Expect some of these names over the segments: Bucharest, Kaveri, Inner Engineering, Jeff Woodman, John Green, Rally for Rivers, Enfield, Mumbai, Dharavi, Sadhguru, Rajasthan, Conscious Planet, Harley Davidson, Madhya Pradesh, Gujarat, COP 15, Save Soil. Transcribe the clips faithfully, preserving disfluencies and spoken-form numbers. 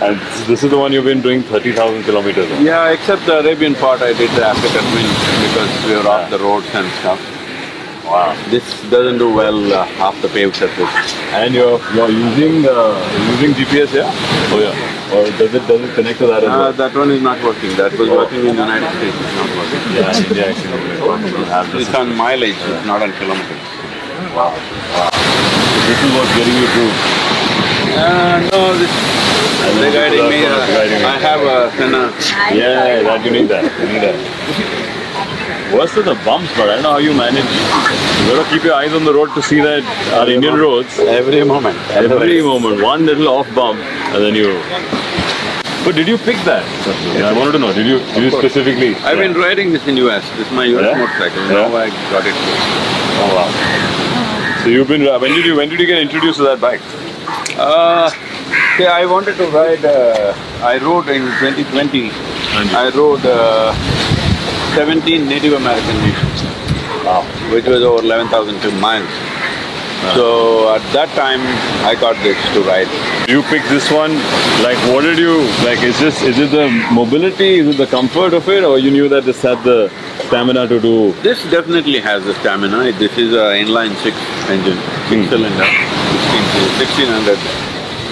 And this is the one you've been doing thirty thousand kilometers on. Yeah, except the Arabian part I did the African wind because we were yeah. off the roads and stuff. Wow. This doesn't do well uh, half the paved surface. And you're you're using uh, using G P S, yeah? Oh yeah. Or does it does it connect to that as uh, well? That one is not working. That was oh. working in the United States. It's not working. Yeah, in India actually. It's on mileage, yeah. not on kilometers. Wow. Wow. So this is what's getting you through. Uh, no, this they're guiding me. Uh, guiding I have a henna. Yeah, that you need that. You need that. Worse than the bumps, but I don't know how you manage. You gotta keep your eyes on the road to see that our every Indian moment. roads. Every moment. Every, every moment. One little off bump and then you... But did you pick that? Yeah, I wanted to know. Did you, did you specifically? I've yeah. been riding this in U S. This is my U S yeah? motorcycle. Now yeah. I got it. Oh wow. So you've been... When did you, when did you get introduced to that bike? Uh, okay, I wanted to ride... Uh, I rode in twenty twenty. I rode... Uh, seventeen Native American nations, wow. which was over eleven thousand miles. Wow. So at that time, I got this to ride. You picked this one, like what did you, like is this, is it the mobility, is it the comfort of it, or you knew that this had the stamina to do? This definitely has the stamina. This is an inline six engine, six hmm. cylinder, sixteen, sixteen hundred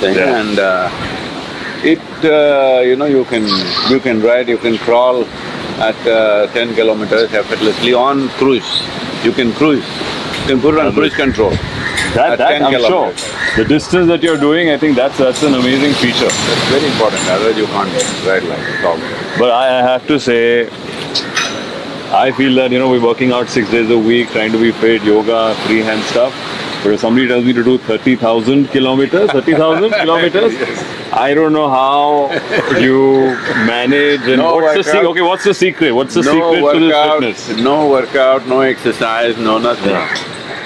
thing, yeah. and uh, it, uh, you know, you can, you can ride, you can crawl, at uh, ten kilometers effortlessly on cruise. You can cruise, you can put it on cruise control. That, that I'm sure. The distance that you're doing, I think that's that's an amazing feature. That's very important, otherwise you can't ride like a dog. But I, I have to say, I feel that, you know, we're working out six days a week, trying to be fit, yoga, freehand stuff. But if somebody tells me to do thirty thousand kilometers, thirty thousand kilometers, yes. I don't know how you manage and no what's the okay, what's the secret? What's the no secret workout, to this fitness? No workout, no exercise, no nothing. Yeah.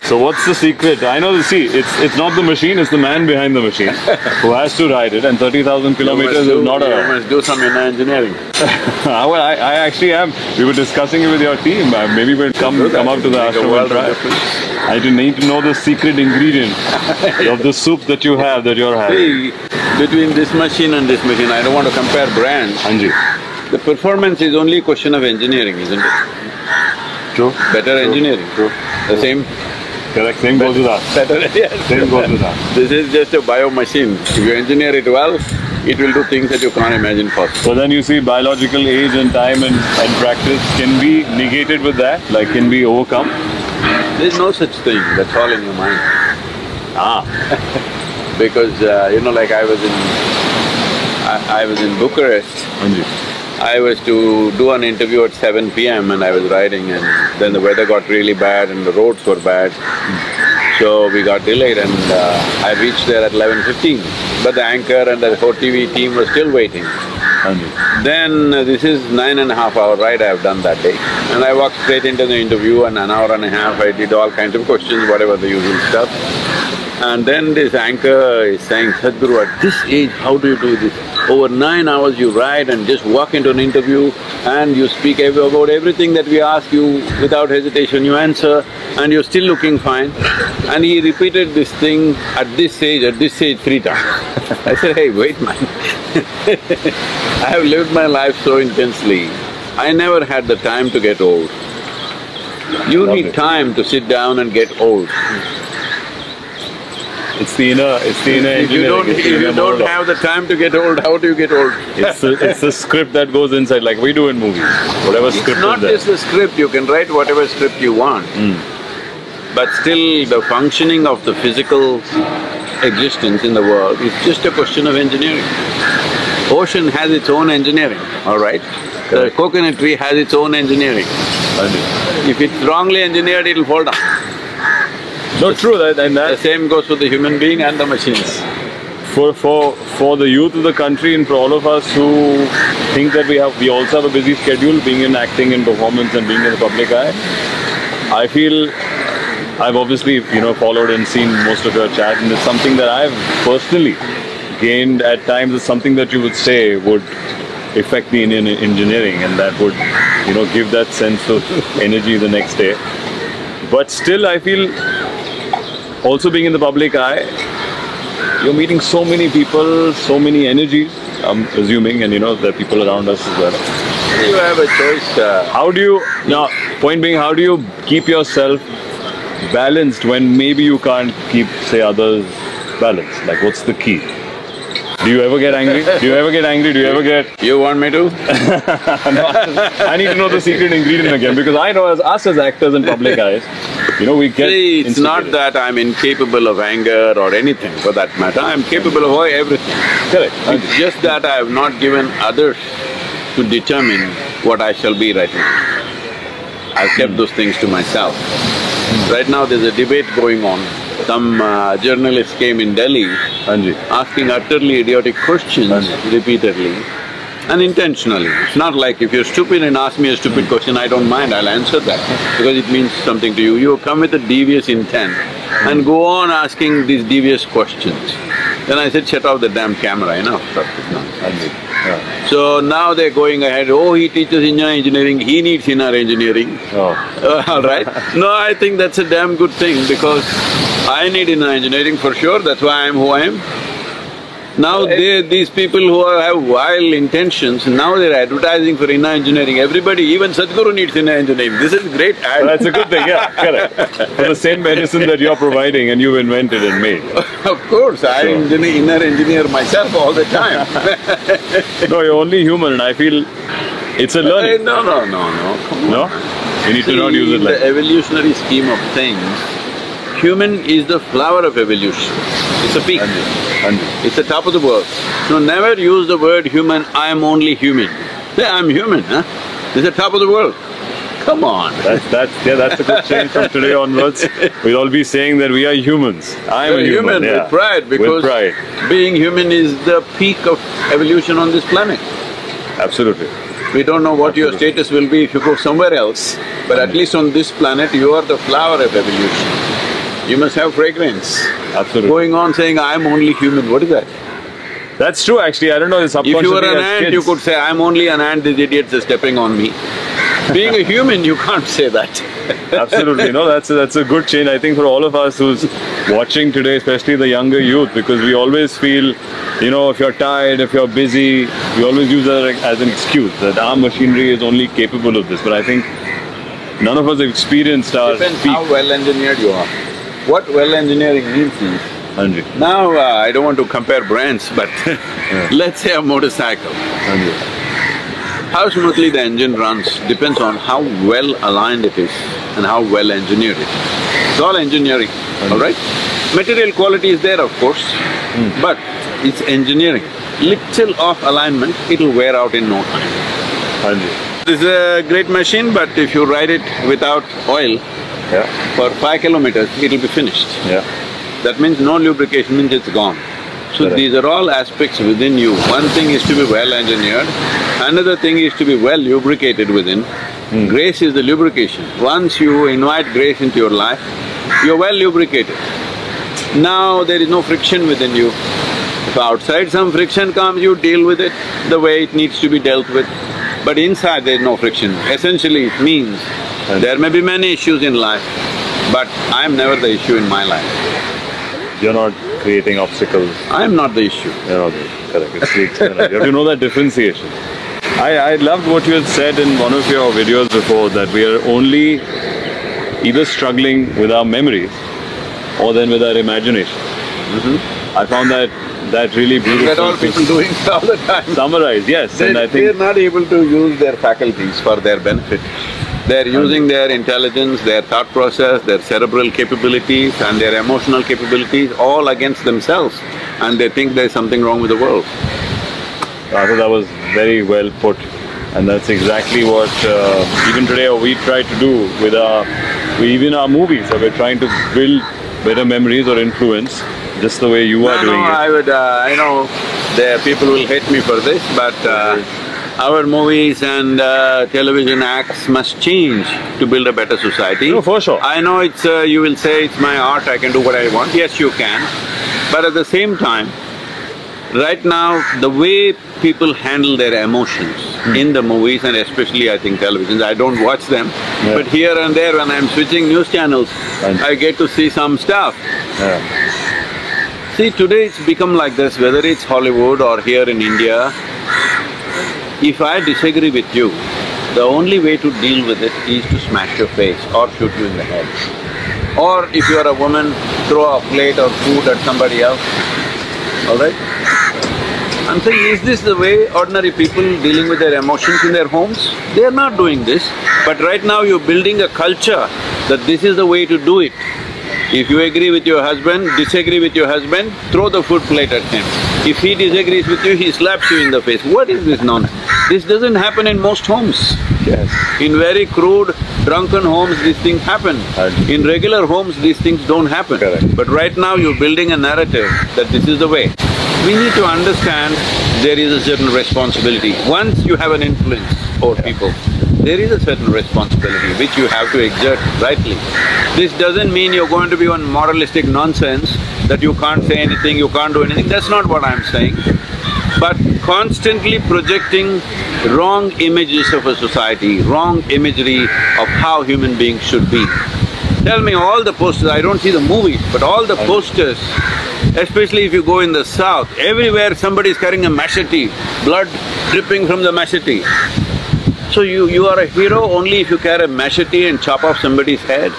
So what's the secret? I know, see, it's it's not the machine, it's the man behind the machine who has to ride it, and thirty thousand kilometers do, is not you a... You must do some inner engineering. Well, I, I actually am. We were discussing it with your team. Maybe we'll come, come up to the ashram and try. I do need to know the secret ingredient of the soup that you have, that you're having. See, between this machine and this machine, I don't want to compare brands. Anji. The performance is only a question of engineering, isn't it? True. Better True. engineering. True. The True. same. Correct. Same goes with us. Better, yes. Same goes with us. This is just a bio machine. If you engineer it well, it will do things that you can't imagine possible. So then you see biological age and time and, and practice can be negated with that, like can be overcome. There's no such thing, that's all in your mind. Ah. Because, uh, you know, like I was in… I, I was in Bucharest. Anji. I was to do an interview at seven P M and I was riding and then the weather got really bad and the roads were bad. Mm. So we got delayed and uh, I reached there at eleven fifteen. But the anchor and the four T V team were still waiting. Anji. Then uh, this is nine and a half hour ride I have done that day. And I walked straight into the interview and an hour and a half I did all kinds of questions, whatever the usual stuff. And then this anchor is saying, Sadhguru, at this age, how do you do this? Over nine hours you ride and just walk into an interview and you speak about everything that we ask you without hesitation, you answer and you're still looking fine. And he repeated this thing at this age, at this age three times. I said, hey, wait man, I have lived my life so intensely. I never had the time to get old. You Love need it. time to sit down and get old. It's the inner, it's the inner If you don't, if you don't have the time to get old, how do you get old? It's the it's the script that goes inside, like we do in movies, whatever it's script is there. It's not just the script, you can write whatever script you want. Mm. But still the functioning of the physical existence in the world is just a question of engineering. Ocean has its own engineering, all right? The coconut tree has its own engineering. If it's wrongly engineered, it'll fall down. No, true. That, and that the same goes for the human being and the machines. For for for the youth of the country and for all of us who think that we have, we also have a busy schedule, being in acting and performance and being in the public eye. I feel I've obviously, you know, followed and seen most of your chat, and it's something that I've personally gained at times. It's something that you would say would affect the Indian engineering and that would, you know, give that sense of energy the next day. But still I feel also being in the public eye, you're meeting so many people, so many energies. I'm assuming, and you know, the people around us as well. You have a choice. Uh, how do you, now, point being, how do you keep yourself balanced when maybe you can't keep, say, others balanced? Like, what's the key? Do you ever get angry? Do you ever get angry? Do you ever get... You want me to? No, I need to know the secret ingredient again, because I know as us as actors and public eyes, you know, we get... See, it's not that I'm incapable of anger or anything for that matter. I'm capable of everything. Correct. It's just that I have not given others to determine what I shall be right now. I've kept those things to myself. Right now there's a debate going on. Some uh, journalists came in Delhi asking utterly idiotic questions repeatedly and intentionally. It's not like if you're stupid and ask me a stupid question, I don't mind, I'll answer that because it means something to you. You come with a devious intent and go on asking these devious questions. Then I said, shut off the damn camera, enough. Yeah. So now they're going ahead, oh, he teaches inner engineering, he needs inner engineering. Oh. Uh, all right. No, I think that's a damn good thing because I need inner engineering for sure, that's why I am who I am. Now they, these people who are, have vile intentions, now they're advertising for inner engineering. Everybody, even Sadhguru needs inner engineering. This is great ad. Well, that's a good thing, yeah, correct. For the same medicine that you're providing and you've invented and made. Of course, I sure. engineer, inner engineer myself all the time. No, you're only human and I feel it's a learning. No, no, no, no. Come no? On. You need See, to not use it like... the evolutionary scheme of things, human is the flower of evolution. It's a peak. It's the top of the world. So never use the word human, I am only human. Say, I'm human, huh? It's the top of the world. Come on. That's… that's… yeah, that's a good change from today onwards. We'll all be saying that we are humans. I am a human. human yeah. With pride, because with pride. Being human is the peak of evolution on this planet. Absolutely. We don't know what Absolutely. your status will be if you go somewhere else, but at least on this planet, you are the flower of evolution. You must have fragrance. Absolutely. Going on saying, I'm only human, what is that? That's true actually, I don't know, it's subconsciously. If you were an ant, kids. you could say, I'm only an ant, these idiots are stepping on me. Being a human, you can't say that. Absolutely, no, that's a, that's a good change, I think, for all of us who's watching today, especially the younger youth, because we always feel, you know, if you're tired, if you're busy, we always use that as an excuse, that our machinery is only capable of this, but I think none of us have experienced our peak. Depends how well engineered you are. What well engineering means is, one hundred. now uh, I don't want to compare brands, but yeah. let's say a motorcycle. one hundred. How smoothly the engine runs depends on how well aligned it is and how well engineered it is. It's all engineering, all right? Material quality is there, of course, mm. but it's engineering. Little off alignment, it'll wear out in no time. one hundred. This is a great machine, but if you ride it without oil, Yeah. for five kilometers, it'll be finished. Yeah. That means no lubrication, means it's gone. So Correct. these are all aspects within you. One thing is to be well engineered, another thing is to be well lubricated within. Mm. Grace is the lubrication. Once you invite grace into your life, you're well lubricated. Now there is no friction within you. If outside some friction comes, you deal with it the way it needs to be dealt with. But inside there is no friction. Essentially it means there may be many issues in life, but I'm never the issue in my life. You're not creating obstacles. I'm not the issue. You're not the issue. Correct. It's the external. You have to know that differentiation. I, I loved what you had said in one of your videos before, that we are only either struggling with our memories or then with our imagination. Mm-hmm. I found that That really beautiful. That all people doing all the time. Summarize, yes. They, and I think they're not able to use their faculties for their benefit. They're using their intelligence, their thought process, their cerebral capabilities and their emotional capabilities all against themselves, and they think there's something wrong with the world. I thought that was very well put, and that's exactly what uh, even today we try to do with our, even our movies. So we're trying to build better memories or influence. Just the way you are no, doing no, it. I would, uh, I know the people will hate me for this, but uh, our movies and uh, television acts must change to build a better society. No, for sure. I know it's, uh, you will say it's my art, I can do what I want. Yes, you can. But at the same time, right now, the way people handle their emotions mm. in the movies and especially I think televisions, I don't watch them, yeah. but here and there when I'm switching news channels, and I get to see some stuff. Yeah. See, today it's become like this, whether it's Hollywood or here in India. If I disagree with you, the only way to deal with it is to smash your face or shoot you in the head. Or if you are a woman, throw a plate or food at somebody else, all right? I'm saying, is this the way ordinary people dealing with their emotions in their homes? They are not doing this, but right now you're building a culture that this is the way to do it. If you agree with your husband, disagree with your husband, throw the food plate at him. If he disagrees with you, he slaps you in the face. What is this nonsense? This doesn't happen in most homes. Yes. In very crude, drunken homes, these things happen. In regular homes, these things don't happen. Correct. But right now you're building a narrative that this is the way. We need to understand there is a certain responsibility. Once you have an influence over people, there is a certain responsibility which you have to exert rightly. This doesn't mean you're going to be on moralistic nonsense that you can't say anything, you can't do anything. That's not what I'm saying. But constantly projecting wrong images of a society, wrong imagery of how human beings should be. Tell me all the posters, I don't see the movies, but all the posters, especially if you go in the south, everywhere somebody is carrying a machete, blood dripping from the machete. So you, you are a hero only if you carry a machete and chop off somebody's head?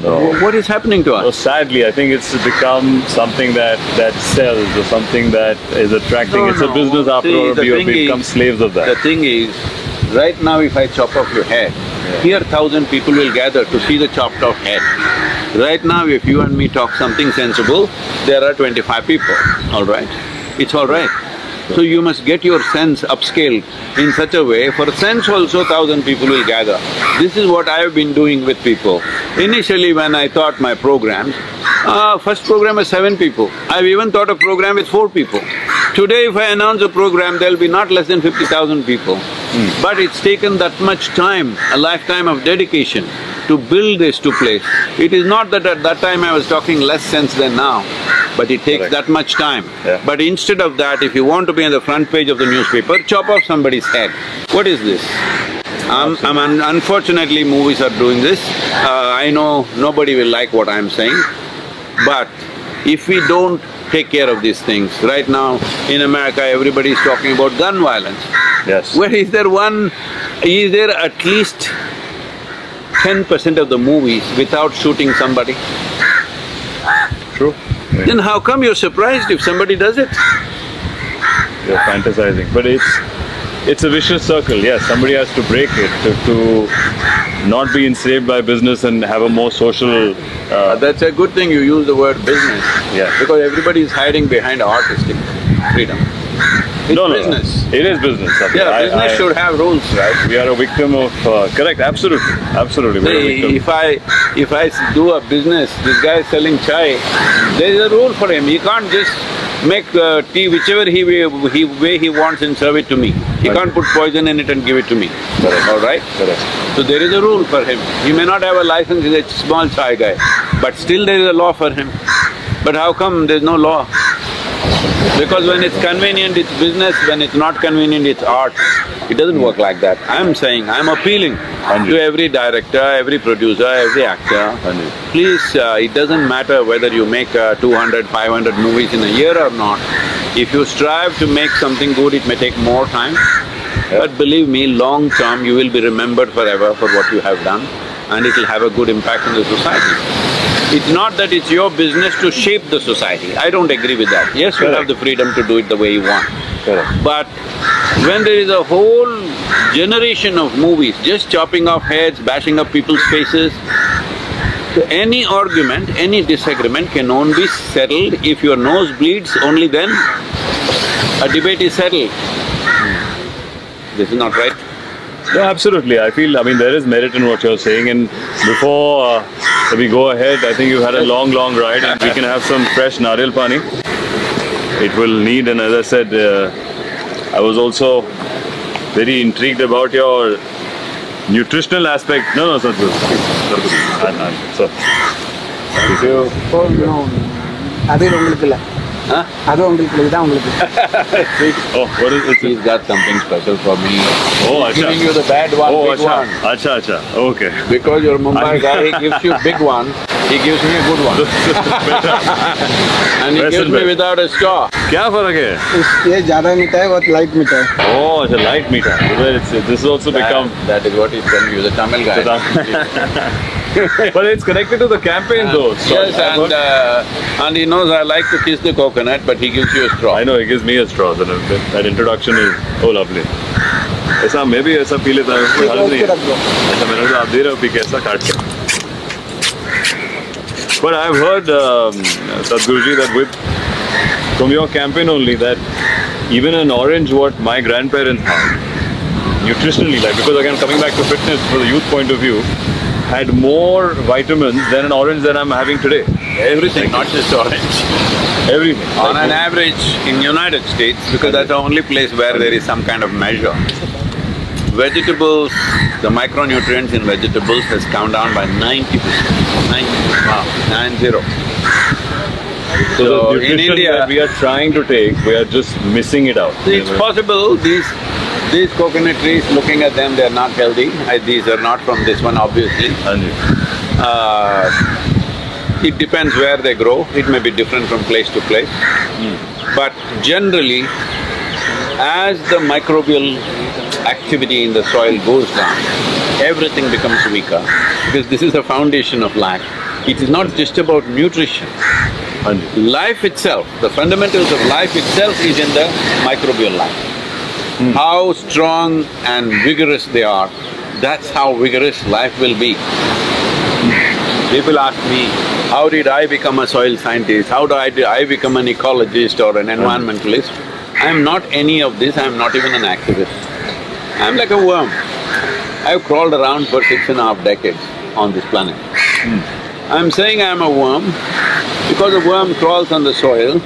No. What is happening to us? Well, sadly, I think it's become something that, that sells or something that is attracting. No, it's no. a business after See, all, we have become is, slaves of that. The thing is, right now if I chop off your head, yeah. here thousand people will gather to see the chopped off head. Right now if you and me talk something sensible, there are twenty-five people, all right? It's all right. So you must get your sense upscaled in such a way, for sense also thousand people will gather. This is what I have been doing with people. Initially when I thought my programs, uh, first program was seven people. I've even thought a program with four people. Today if I announce a program, there'll be not less than fifty thousand people. Mm. But it's taken that much time, a lifetime of dedication to build this to place. It is not that at that time I was talking less sense than now. But it takes Correct. that much time. Yeah. But instead of that, if you want to be on the front page of the newspaper, chop off somebody's head. What is this? Um, I'm un unfortunately, movies are doing this. Uh, I know nobody will like what I'm saying, but if we don't take care of these things, right now in America everybody is talking about gun violence. Yes. Where is there one… is there at least ten percent of the movies without shooting somebody? True. Then how come you're surprised if somebody does it? You're fantasizing, but it's… it's a vicious circle, yes, somebody has to break it to, to not be enslaved by business and have a more social… Uh, that's a good thing you use the word business, yeah. because everybody is hiding behind artistic freedom. It's no, no, business. No. It is business. Abhi. Yeah, I, business I, should have rules, right? We are a victim of… Uh, correct, absolutely, absolutely. See, if I… if I do a business, this guy is selling chai, there is a rule for him. He can't just make uh, tea whichever he way, he way he wants and serve it to me. He right. can't put poison in it and give it to me. Correct. All right? Correct. So there is a rule for him. He may not have a license, he's a small chai guy, but still there is a law for him. But how come there's no law? Because when it's convenient, it's business, when it's not convenient, it's art. It doesn't work like that. I'm saying, I'm appealing to every director, every producer, every actor. Please, uh, it doesn't matter whether you make uh, two hundred, five hundred movies in a year or not. If you strive to make something good, it may take more time. But believe me, long term, you will be remembered forever for what you have done, and it'll have a good impact on the society. It's not that it's your business to shape the society, I don't agree with that. Yes, you Correct. have the freedom to do it the way you want. Correct. But when there is a whole generation of movies just chopping off heads, bashing up people's faces, any argument, any disagreement can only be settled if your nose bleeds, only then a debate is settled. This is not right. No, absolutely. I feel, I mean, there is merit in what you're saying, and before uh, we go ahead, I think you've had a long, long ride, and we can have some fresh nariyal pani. It will need, and as I said, uh, I was also very intrigued about your nutritional aspect. No, no, sir. Sir. Sir. Sir. Huh? Oh, what is it? He's got something special for me. Oh, He's giving you the bad one, oh, big acha. one. Acha, acha. Okay. Because you're a Mumbai guy, he gives you big one, he gives me a good one. And he Best gives me without a straw. Kya farak hai? This is jada meeta hai, but light meeta hai. Oh, it's a light meeta. This has also that, become... That is what he's telling you, the Tamil guy. But it's connected to the campaign uh, though. So yes, and, uh, and he knows I like to kiss the coconut. But he gives you a straw. I know, he gives me a straw. So that introduction is oh lovely. ऐसा मैं भी ऐसा P लेता हूँ, कोई हल नहीं है। ऐसा मैंने तो आप दे रहे हो पी के ऐसा काट के। But I've heard, um, Sadhguruji, that with from your campaign only that even an orange, what my grandparents had nutritionally, like because again coming back to fitness from the youth point of view, had more vitamins than an orange that I'm having today. Everything, not just orange. Everything. On an average in United States, because that's the only place where there is some kind of measure, vegetables, the micronutrients in vegetables has come down by ninety percent, ninety percent, wow, nine zero. So, so the in India that we are trying to take, we are just missing it out. It's you know? possible these these coconut trees, looking at them, they are not healthy. These are not from this one, obviously. Uh, It depends where they grow, it may be different from place to place. Mm. But generally, as the microbial activity in the soil goes down, everything becomes weaker, because this is the foundation of life. It is not just about nutrition. Life itself, the fundamentals of life itself is in the microbial life. Mm. How strong and vigorous they are, that's how vigorous life will be. People ask me, how did I become a soil scientist? How do I, do I become an ecologist or an environmentalist? I'm not any of this, I'm not even an activist. I'm like a worm. I've crawled around for six and a half decades on this planet. Mm. I'm saying I'm a worm because a worm crawls on the soil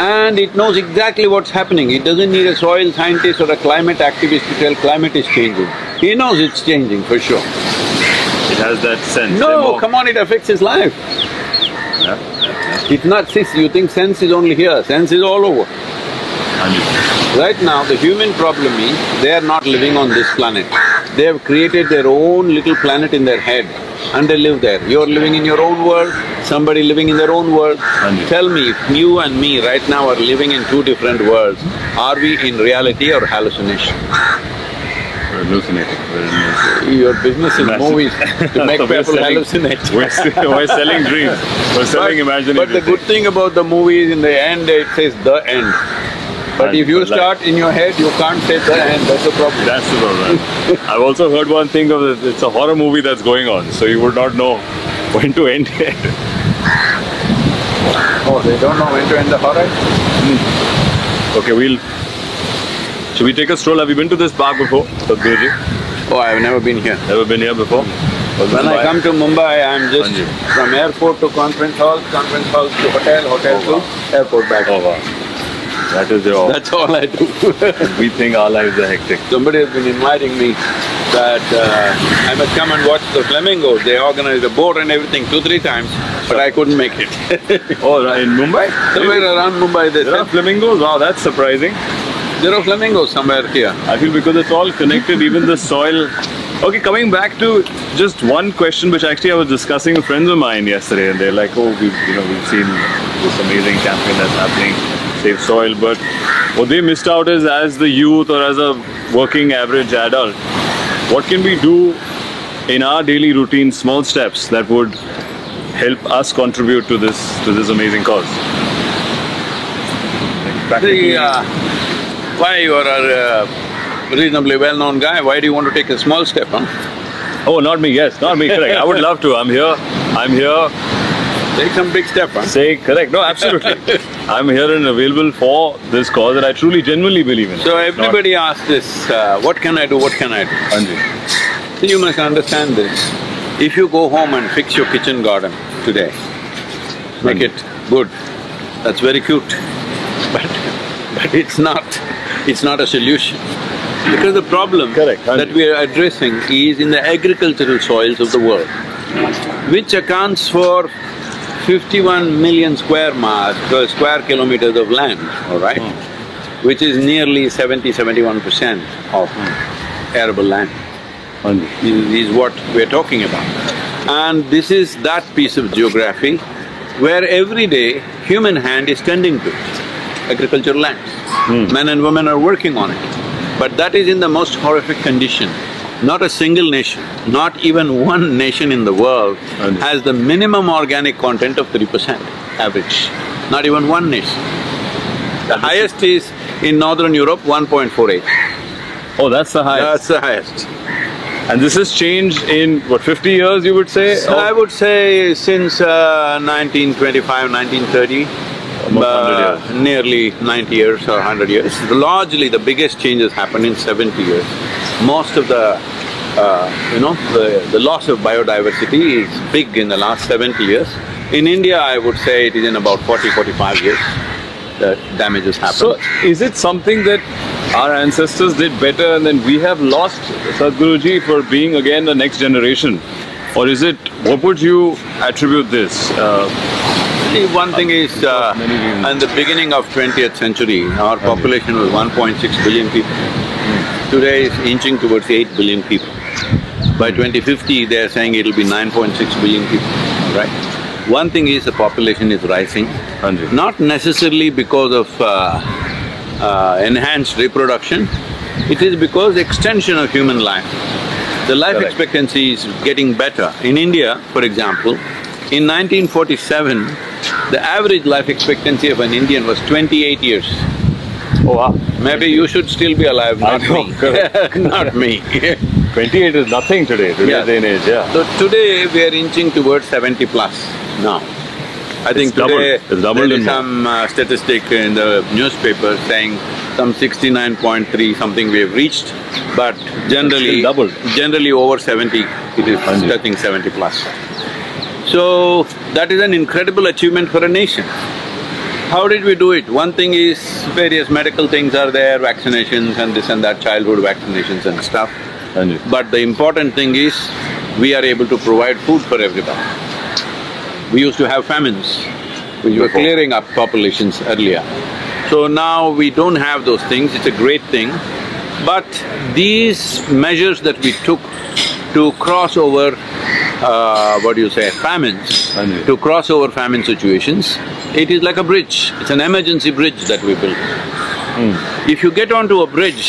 and it knows exactly what's happening. It doesn't need a soil scientist or a climate activist to tell climate is changing. He knows it's changing for sure. It has that sense. No, come on, it affects his life. Yeah, yeah, yeah. It's not sense, you think sense is only here, sense is all over. Right now, the human problem is, they are not living on this planet. They have created their own little planet in their head and they live there. You're living in your own world, somebody living in their own world. Yeah. Tell me, if you and me right now are living in two different worlds, are we in reality or hallucination? We're hallucinating. We're hallucinating. Your business is movies to make so people selling, hallucinate. we're, we're selling dreams, we're selling imagination. But the good thing about the movies, in the end it says the end. But and if you start life. in your head, you can't say the end, that's the problem. That's the problem. I've also heard one thing of it, it's a horror movie that's going on, so you would not know when to end it. Oh, they don't know when to end the horror? Mm. Okay, we'll… Should we take a stroll? Have you been to this park before, Sadhguruji? Oh, I've never been here. Never been here before? Well, when Mumbai. I come to Mumbai, I'm just Anji. from airport to conference hall, conference hall to hotel, hotel oh, wow. to airport back. Oh wow. That is your… That's all I do. We think our lives are hectic. Somebody has been inviting me that uh, I must come and watch the flamingos. They organized a boat and everything two, three times, but I couldn't make it. Oh, right. In Mumbai? Somewhere Maybe. around Mumbai they there said. are flamingos? Wow, that's surprising. There are flamingos somewhere here. I feel because it's all connected, even the soil. Okay, coming back to just one question which actually I was discussing with friends of mine yesterday, and they're like, oh, we've, you know, we've seen this amazing campaign that's happening, Save Soil, but what they missed out is, as the youth or as a working average adult, what can we do in our daily routine, small steps that would help us contribute to this, to this amazing cause? Practically. The, uh, Why, you are a uh, reasonably well-known guy, why do you want to take a small step, huh? Oh, not me, yes, not me, correct. I would love to, I'm here, I'm here. Take some big step, huh? Say, correct, no, absolutely. I'm here and available for this cause that I truly, genuinely believe in. So, everybody not... asks this, uh, what can I do, what can I do? Anji. So, you must understand this. If you go home and fix your kitchen garden today, make Anji. it good, that's very cute, but, but it's not… It's not a solution, because the problem Correct, that we are addressing is in the agricultural soils of the world, which accounts for fifty-one million square miles, square kilometers of land, all right, mm. which is nearly seventy to seventy-one percent of mm. arable land, mm. is, is what we're talking about. And this is that piece of geography where every day human hand is tending to agricultural lands. Mm. Men and women are working on it. But that is in the most horrific condition. Not a single nation, not even one nation in the world has the minimum organic content of three percent average, not even one nation. The highest is in Northern Europe, one point four eight. Oh, that's the highest? That's the highest. And this has changed in, what, fifty years you would say? So I would say since uh, nineteen twenty-five, nineteen thirty, uh, years. Nearly ninety years or one hundred years. Largely the biggest change has happened in seventy years. Most of the, uh, you know, the, the loss of biodiversity is big in the last seventy years. In India, I would say it is in about forty to forty-five years that damage has happened. So, is it something that our ancestors did better and then we have lost, Sadhguruji, for being again the next generation? Or is it… what would you attribute this? Uh, One thing is, uh, in the beginning of twentieth century, our population was one point six billion people. Today it's inching towards eight billion people. By twenty fifty, they're saying it'll be nine point six billion people, right? One thing is the population is rising, not necessarily because of uh, uh, enhanced reproduction, it is because extension of human life. The life Correct. expectancy is getting better. In India, for example, in nineteen forty-seven, the average life expectancy of an Indian was twenty-eight years. Oh wow. Maybe you should still be alive, not me. Not me. twenty-eight is nothing today, today's yeah. day and age, yeah. So today we are inching towards seventy plus now. I think it's today doubled. Doubled there is some uh, statistic in the newspaper saying some sixty-nine point three something we have reached, but generally, generally over seventy, it is touching seventy plus. So, that is an incredible achievement for a nation. How did we do it? One thing is various medical things are there, vaccinations and this and that, childhood vaccinations and stuff. But the important thing is, we are able to provide food for everybody. We used to have famines, we were clearing up populations earlier. So now we don't have those things, it's a great thing. But these measures that we took to cross over Uh, what do you say, famines, Anji. to cross over famine situations, it is like a bridge, it's an emergency bridge that we built. Mm. If you get onto a bridge,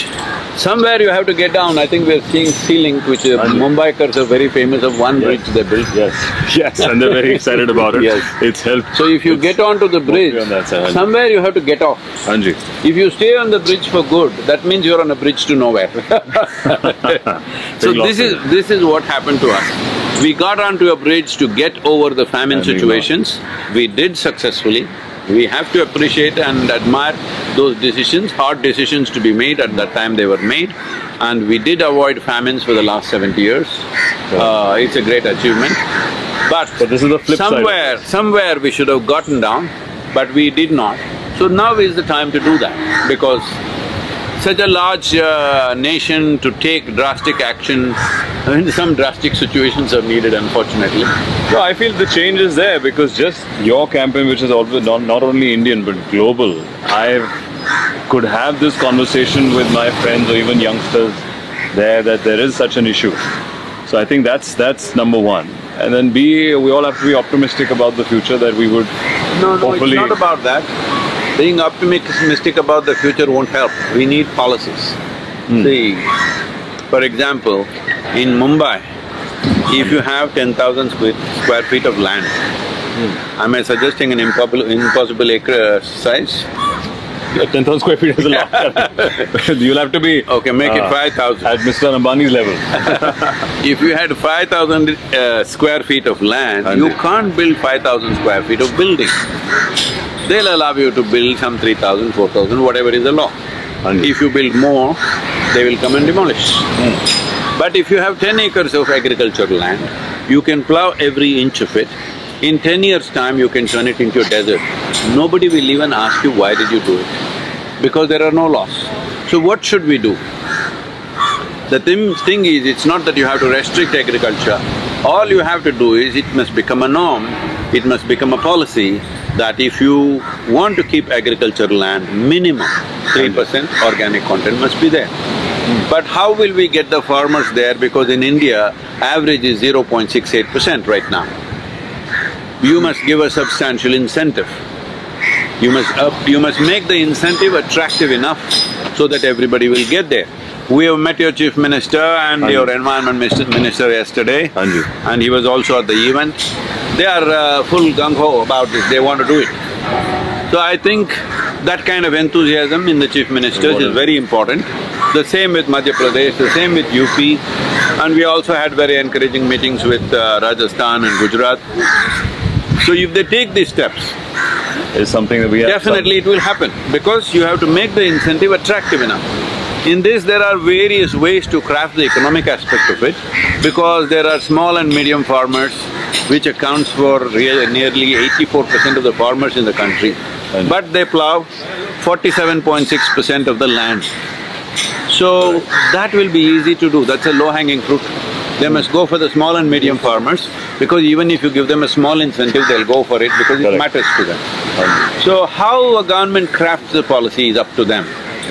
somewhere you have to get down. I think we're seeing C-Link, which uh, Mumbaikars are very famous of one yes. bridge they built. Yes, yes, and they're very excited about it. Yes. It's helped. So if you it's get onto the bridge, on that side, somewhere you have to get off. Anji. If you stay on the bridge for good, that means you're on a bridge to nowhere. So this is, this is what happened to us. We got onto a bridge to get over the famine and situations. We, we did successfully. We have to appreciate and admire those decisions, hard decisions to be made. At that time they were made, and we did avoid famines for the last seventy years. Uh, it's a great achievement. But, but this is the flip somewhere, side. somewhere we should have gotten down, but we did not. So now is the time to do that, because such a large uh, nation to take drastic action, I mean, some drastic situations are needed, unfortunately. So I feel the change is there, because just your campaign, which is always not, not only Indian but global, I could have this conversation with my friends or even youngsters there that there is such an issue. So I think that's that's number one. And then B, we all have to be optimistic about the future that we would no, no, hopefully… No, it's not about that. Being optimistic about the future won't help. We need policies. Mm. See, for example, in Mumbai, if you have ten thousand square feet of land, mm. am I suggesting an impossible, impossible acre size? Yeah, ten thousand square feet is a lot. You'll have to be… Okay, make uh, it five thousand. At Mister Ambani's level. If you had five thousand uh, square feet of land, and you it. can't build five thousand square feet of building. They'll allow you to build some three thousand, four thousand, whatever is the law. And if you build more, they will come and demolish. Mm. But if you have ten acres of agricultural land, you can plow every inch of it. In ten years' time, you can turn it into a desert. Nobody will even ask you, why did you do it? Because there are no laws. So what should we do? The thim thing is, it's not that you have to restrict agriculture. All you have to do is, it must become a norm it must become a policy that if you want to keep agricultural land, minimum three percent organic content must be there. Mm. But how will we get the farmers there? Because in India, average is zero point six eight percent right now. You must give a substantial incentive. You must up, you must make the incentive attractive enough so that everybody will get there. We have met your Chief Minister and Anju. Your Environment Minister yesterday, Anju. And he was also at the event. They are uh, full gung-ho about this, they want to do it. So I think that kind of enthusiasm in the Chief Ministers important. Is very important. The same with Madhya Pradesh, the same with U P, and we also had very encouraging meetings with uh, Rajasthan and Gujarat. So if they take these steps, is something that we have definitely it will happen, because you have to make the incentive attractive enough. In this, there are various ways to craft the economic aspect of it, because there are small and medium farmers, which accounts for nearly eighty-four percent of the farmers in the country, but they plow forty-seven point six percent of the land. So that will be easy to do, that's a low-hanging fruit. They must go for the small and medium farmers, because even if you give them a small incentive, they'll go for it because it matters to them. So how a government crafts the policy is up to them.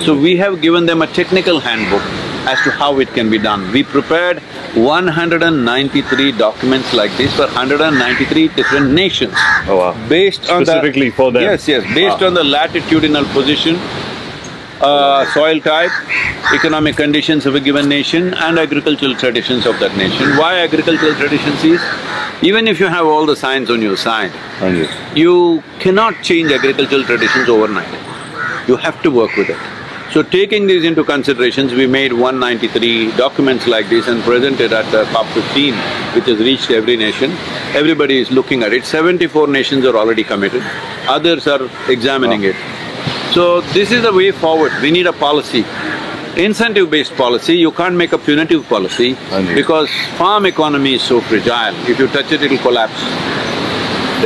So we have given them a technical handbook as to how it can be done. We prepared one hundred ninety-three documents like this for one hundred ninety-three different nations. Oh wow. Based on specifically the, for them. Yes, yes, based wow. on the latitudinal position, uh, soil type, economic conditions of a given nation and agricultural traditions of that nation. Why agricultural traditions is, even if you have all the science on your side, mm-hmm. you cannot change agricultural traditions overnight. You have to work with it. So taking these into considerations, we made one hundred ninety-three documents like this and presented at the COP fifteen, which has reached every nation. Everybody is looking at it. seventy-four nations are already committed, others are examining it. So this is the way forward. We need a policy, incentive-based policy. You can't make a punitive policy because farm economy is so fragile. If you touch it, it'll collapse.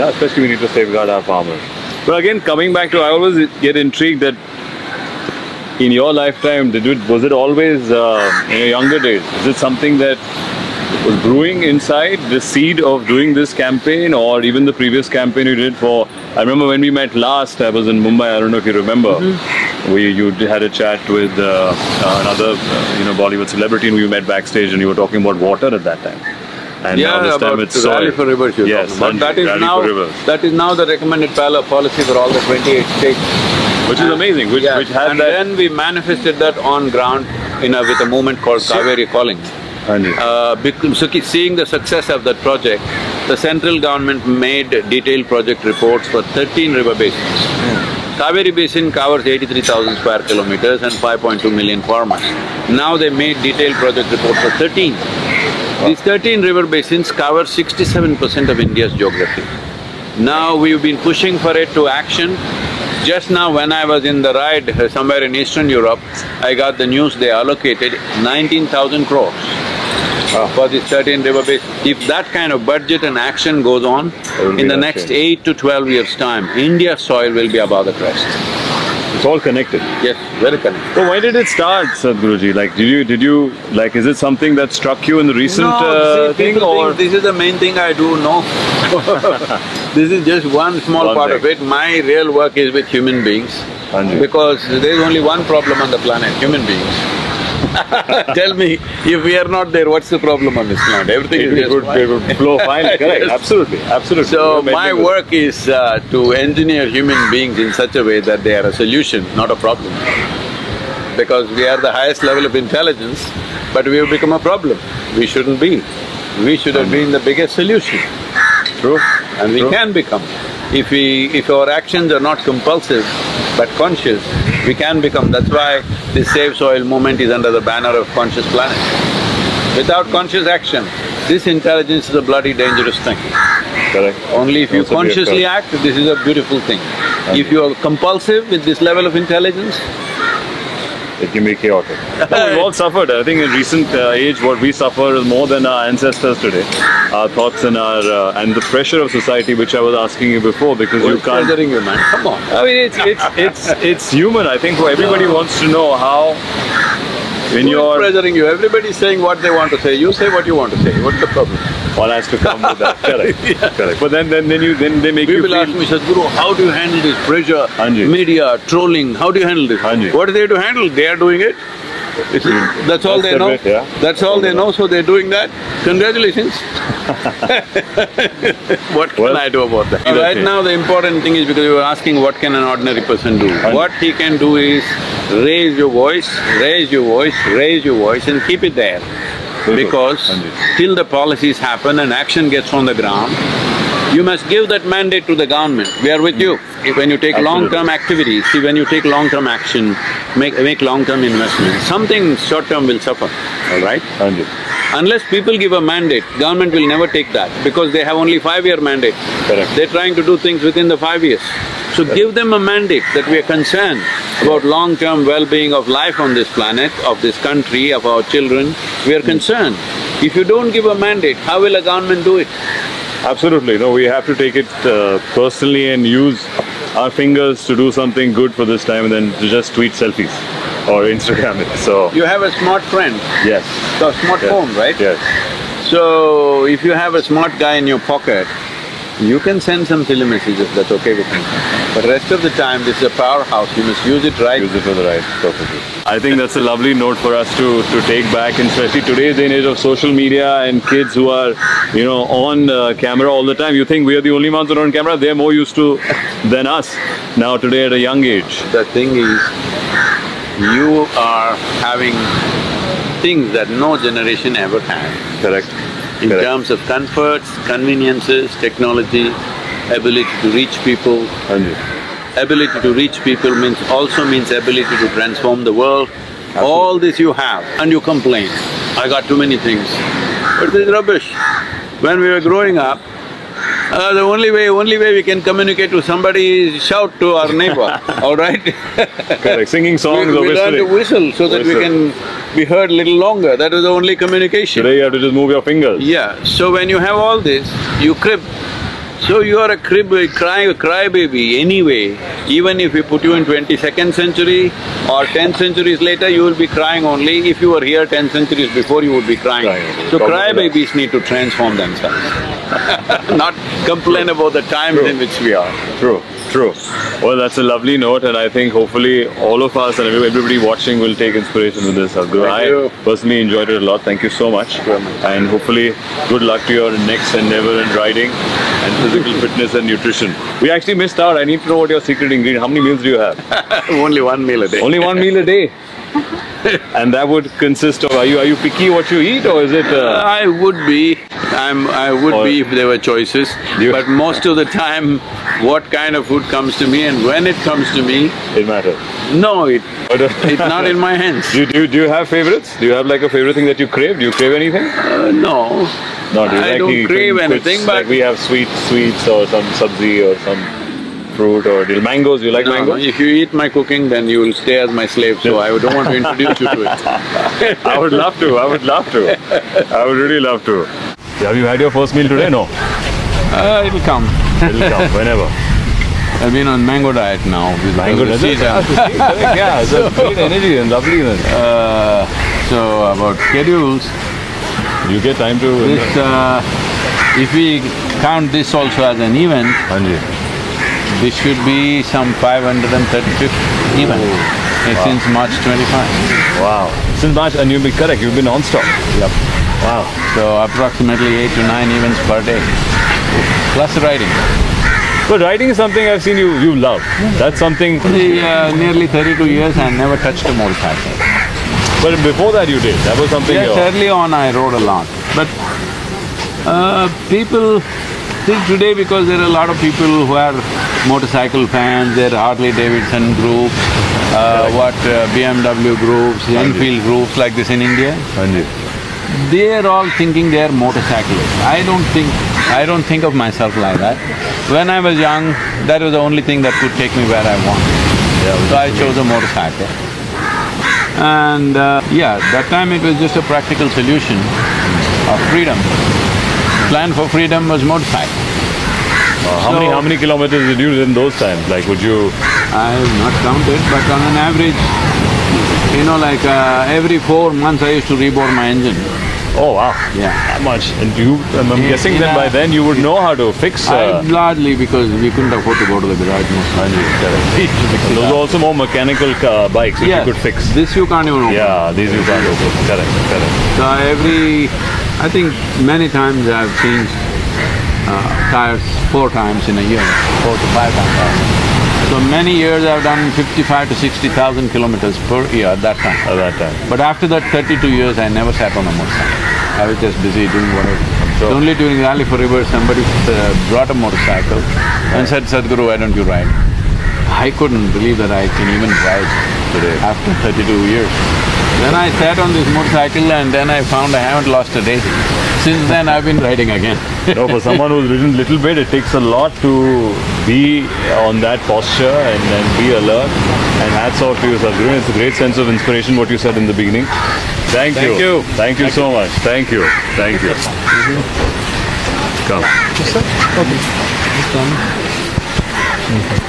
Yeah, especially we need to safeguard our farmers. But again, coming back to, I always get intrigued that in your lifetime, did it, was it always, uh, in your younger days, is it something that was brewing inside, the seed of doing this campaign, or even the previous campaign you did for, I remember when we met last, I was in Mumbai, I don't know if you remember, mm-hmm. we, you had a chat with uh, another uh, you know, Bollywood celebrity and we met backstage and you were talking about water at that time. And yeah, now this about time it's soil. Rally for Rivers you're yes, talking about. That is, now, that is now the recommended policy for all the twenty-eight states. Which is amazing, which, yeah. which has and that… And then we manifested that on ground in a, with a movement called Kaveri Calling. Uh, because, seeing the success of that project, the central government made detailed project reports for thirteen river basins. Mm. Kaveri Basin covers eighty-three thousand square kilometers and five point two million farmers. Now they made detailed project reports for thirteen. Wow. These thirteen river basins cover sixty-seven percent of India's geography. Now we've been pushing for it to action. Just now when I was in the ride somewhere in Eastern Europe, I got the news they allocated nineteen thousand crores oh. for these thirteen river basins. If that kind of budget and action goes on, in the next change. eight to twelve years' time, India's soil will be above the crest. It's all connected. Yes, very connected. So why did it start, Sadhguruji? Like, did you… did you… like, is it something that struck you in the recent no, uh, see, thing or… this is the main thing I do, no. This is just one small one part thing. Of it. My real work is with human beings, Anju. Because there is only one problem on the planet, human beings. Tell me, if we are not there, what's the problem on this planet? Everything it is just would, it would flow fine, correct, yes. absolutely, absolutely. So my work good. Is uh, to engineer human beings in such a way that they are a solution, not a problem. Because we are the highest level of intelligence, but we have become a problem. We shouldn't be. We should have been the biggest solution. True. And we True. Can become. If we… if our actions are not compulsive, but conscious, we can become. That's why this Save Soil movement is under the banner of Conscious Planet. Without conscious action, this intelligence is a bloody dangerous thing. Correct. Only if you consciously act, this is a beautiful thing. And if you are compulsive with this level of intelligence, it can be chaotic. No, we've all suffered. I think in recent uh, age, what we suffer is more than our ancestors today. Our thoughts and our… Uh, and the pressure of society, which I was asking you before, because We're you can't… bothering you, man. Come on. I mean, it's… it's… it's… it's human. I think everybody wants to know how… When you are pressuring you, everybody is saying what they want to say, you say what you want to say, what's the problem? One has to come with that, correct, yeah. correct. But then, then, then you, then they make people you feel… People ask me, Sadhguru, how do you handle this pressure, Anji. media, trolling, how do you handle this? Anji. What are they to handle? They are doing it. It's, that's all that's they know, bit, yeah. that's all they know, so they're doing that. Congratulations. What can well, I do about that? Now, right now the important thing is, because you were asking what can an ordinary person do. And what he can do is raise your voice, raise your voice, raise your voice and keep it there. Because till the policies happen and action gets on the ground, you must give that mandate to the government, we are with you. When you take long-term activities, see when you take long-term action, make, make long-term investments, something short-term will suffer, all right? Anji. Unless people give a mandate, government will never take that because they have only five-year mandate. Correct. They're trying to do things within the five years. So Correct. give them a mandate that we are concerned about long-term well-being of life on this planet, of this country, of our children, we are concerned. If you don't give a mandate, how will a government do it? Absolutely, no, we have to take it uh, personally and use our fingers to do something good for this time and then to just tweet selfies or Instagram it, so… You have a smart friend. Yes. So, smart yes. phone, right? Yes. So, if you have a smart guy in your pocket, you can send some silly messages, that's okay with me. But rest of the time, this is a powerhouse, you must use it right. Use it for the right purposes. I think that's a lovely note for us to, to take back, and especially today's day and age of social media and kids who are, you know, on uh, camera all the time. You think we are the only ones who are on camera, they're more used to than us now today at a young age. The thing is, you are having things that no generation ever had. Correct. In Correct. terms of comforts, conveniences, technology, ability to reach people. Anji. Ability to reach people means… also means ability to transform the world. Absolutely. All this you have and you complain, I got too many things. But this is rubbish. When we were growing up, Uh, the only way… only way we can communicate to somebody is shout to our neighbor, all right? Correct, singing songs we, or we whistling. We learn to whistle so that whistle. we can be heard little longer, that is the only communication. Today you have to just move your fingers. Yeah, so when you have all this, you crib. So you are a crib… a cry… a crybaby anyway. Even if we put you in twenty-second century or ten centuries later, you will be crying only. If you were here ten centuries before, you would be crying. crying so crybabies need to transform themselves. Not complain true. about the times in which we are. True, true. Well, that's a lovely note, and I think hopefully all of us and everybody watching will take inspiration from this, Sadhguru. I you. personally enjoyed it a lot. Thank you so much. And hopefully, good luck to your next endeavor in riding and physical fitness and nutrition. We actually missed out. I need to know what your secret ingredient. How many meals do you have? Only one meal a day. Only one meal a day. And that would consist of… are you… are you picky what you eat, or is it… Uh... I would be. I'm… I would or... be if there were choices. You... But most of the time, what kind of food comes to me and when it comes to me… It matters. No, it… it's not in my hands. Do you, do, do you have favorites? Do you have like a favorite thing that you crave? Do you crave anything? Uh, no. No, do you I like don't crave anything, puts, but… Like we have sweet sweets or some sabzi or some… fruit or deal. Mangoes, you like no, mangoes? No, if you eat my cooking, then you will stay as my slave, so I don't want to introduce you to it. I would love to, I would love to. I would really love to. Have you had your first meal today? No? Uh, it'll come. It'll come, whenever. I've been on mango diet now. Mango diet? Yeah, it's so, great energy and lovely. Uh, so, about schedules… You get time to… This, uh, if we count this also as an event… Anji. This should be some five hundred thirty-fifth event wow. since March twenty-fifth. Wow. Since March, and you'll be correct, you've been non-stop. Yep. Wow. So approximately eight to nine events per day, plus riding. But riding is something I've seen you, you love. That's something… See, uh, nearly thirty-two years I never touched a motorcycle. But before that you did, that was something… Yes, you're... early on I rode a lot, but uh, people… Till today, because there are a lot of people who are motorcycle fans, there are Harley Davidson groups, uh, what uh, B M W groups, Enfield groups like this in India. They are all thinking they are motorcyclists. I don't think… I don't think of myself like that. When I was young, that was the only thing that could take me where I wanted. Yeah, so I chose a motorcycle. And uh, yeah, that time it was just a practical solution of freedom. Plan for freedom was motorcycle. Uh, how so, many how many kilometers did you do in those times? Like, would you… I have not counted, but on an average, You know, like uh, every four months I used to rebore my engine. Oh wow! Yeah, that much. And you, and I'm yeah, guessing that by then you would know how to fix. Uh, I, largely because we couldn't afford to go to the garage most likely. Those are also more mechanical uh, bikes which yes, you could fix. This you can't even open. Yeah, these you can't open. Correct, correct. So every, I think many times I've changed uh, tires four times in a year, four to five times. So many years I've done fifty-five to sixty thousand kilometers per year at that time. At that time. But after that thirty-two years I never sat on a motorcycle. I was just busy doing whatever. So only during Rally for Rivers somebody uh, brought a motorcycle and said, Sadhguru, why don't you ride? I couldn't believe that I can even ride today after thirty-two years. Then I sat on this motorcycle and then I found I haven't lost a day. Since then I've been riding again. No, for someone who's ridden little bit, it takes a lot to be on that posture and, and be alert. And hats off to you, Sadhguru. It's a great sense of inspiration, what you said in the beginning. Thank, Thank you. you. Thank you. Thank so you so much. Thank you. Thank you. Come. Yes, sir. Okay. Just come. Okay.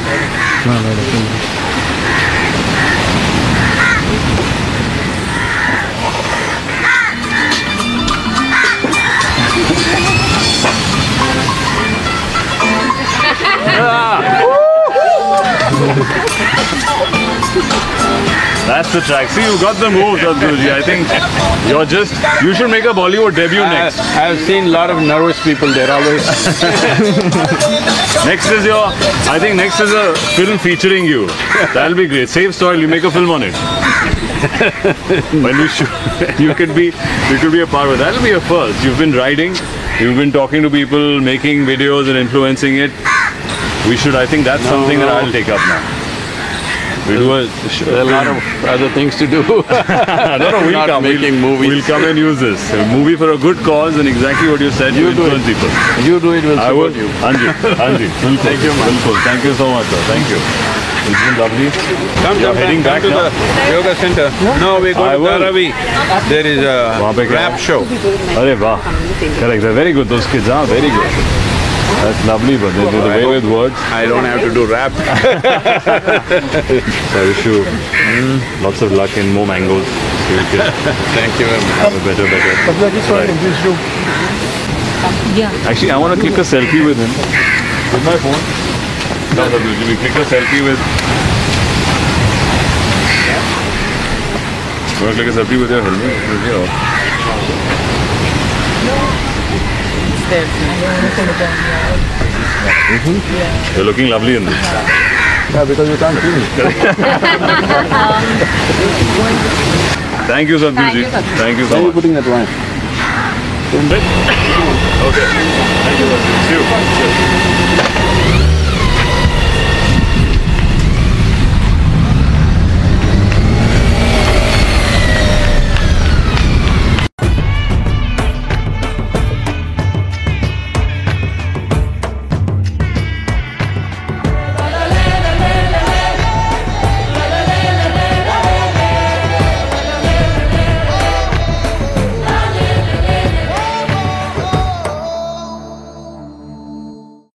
That's the track. See, you got the move, Sadhguruji. I think you're just... You should make a Bollywood debut I, next. I've seen a lot of nervous people there always. Next is your... I think next is a film featuring you. That'll be great. Save Soil, you make a film on it. When you shoot, you could be... You could be a part of it. That'll be your first. You've been riding, you've been talking to people, making videos and influencing it. We should... I think that's no, something no. that I'll take up now. We do a, a lot of other things to do. no, no, we'll Not come. Making we'll, movies. We'll come and use this. A movie for a good cause and exactly what you said, you, you influence people. You do it, we'll I support will. you. Anji, Anji. Thank you, man. Thank you so much, sir. Thank you. It's been lovely. Come, You're come, heading come back to now? the yoga center. No, no we go I to Dharavi. There is a rap show. Arey, wow. Correct. They're very good. Those kids are very good. That's lovely, but they do the way with words. I don't have to do rap. So I wish you mm. lots of luck and more mangoes. So you can Thank you very much. Have a better, better. Right. Actually, I want to click a selfie with him. With my phone. No, no, we click a selfie with... You want to click a selfie with your helmet? Mm-hmm. You're looking lovely in this. Yeah, because you can't see me. Thank you, Sadhguruji. Thank you so much. Where are you putting that wine? Okay. Thank you, Sadhguruji.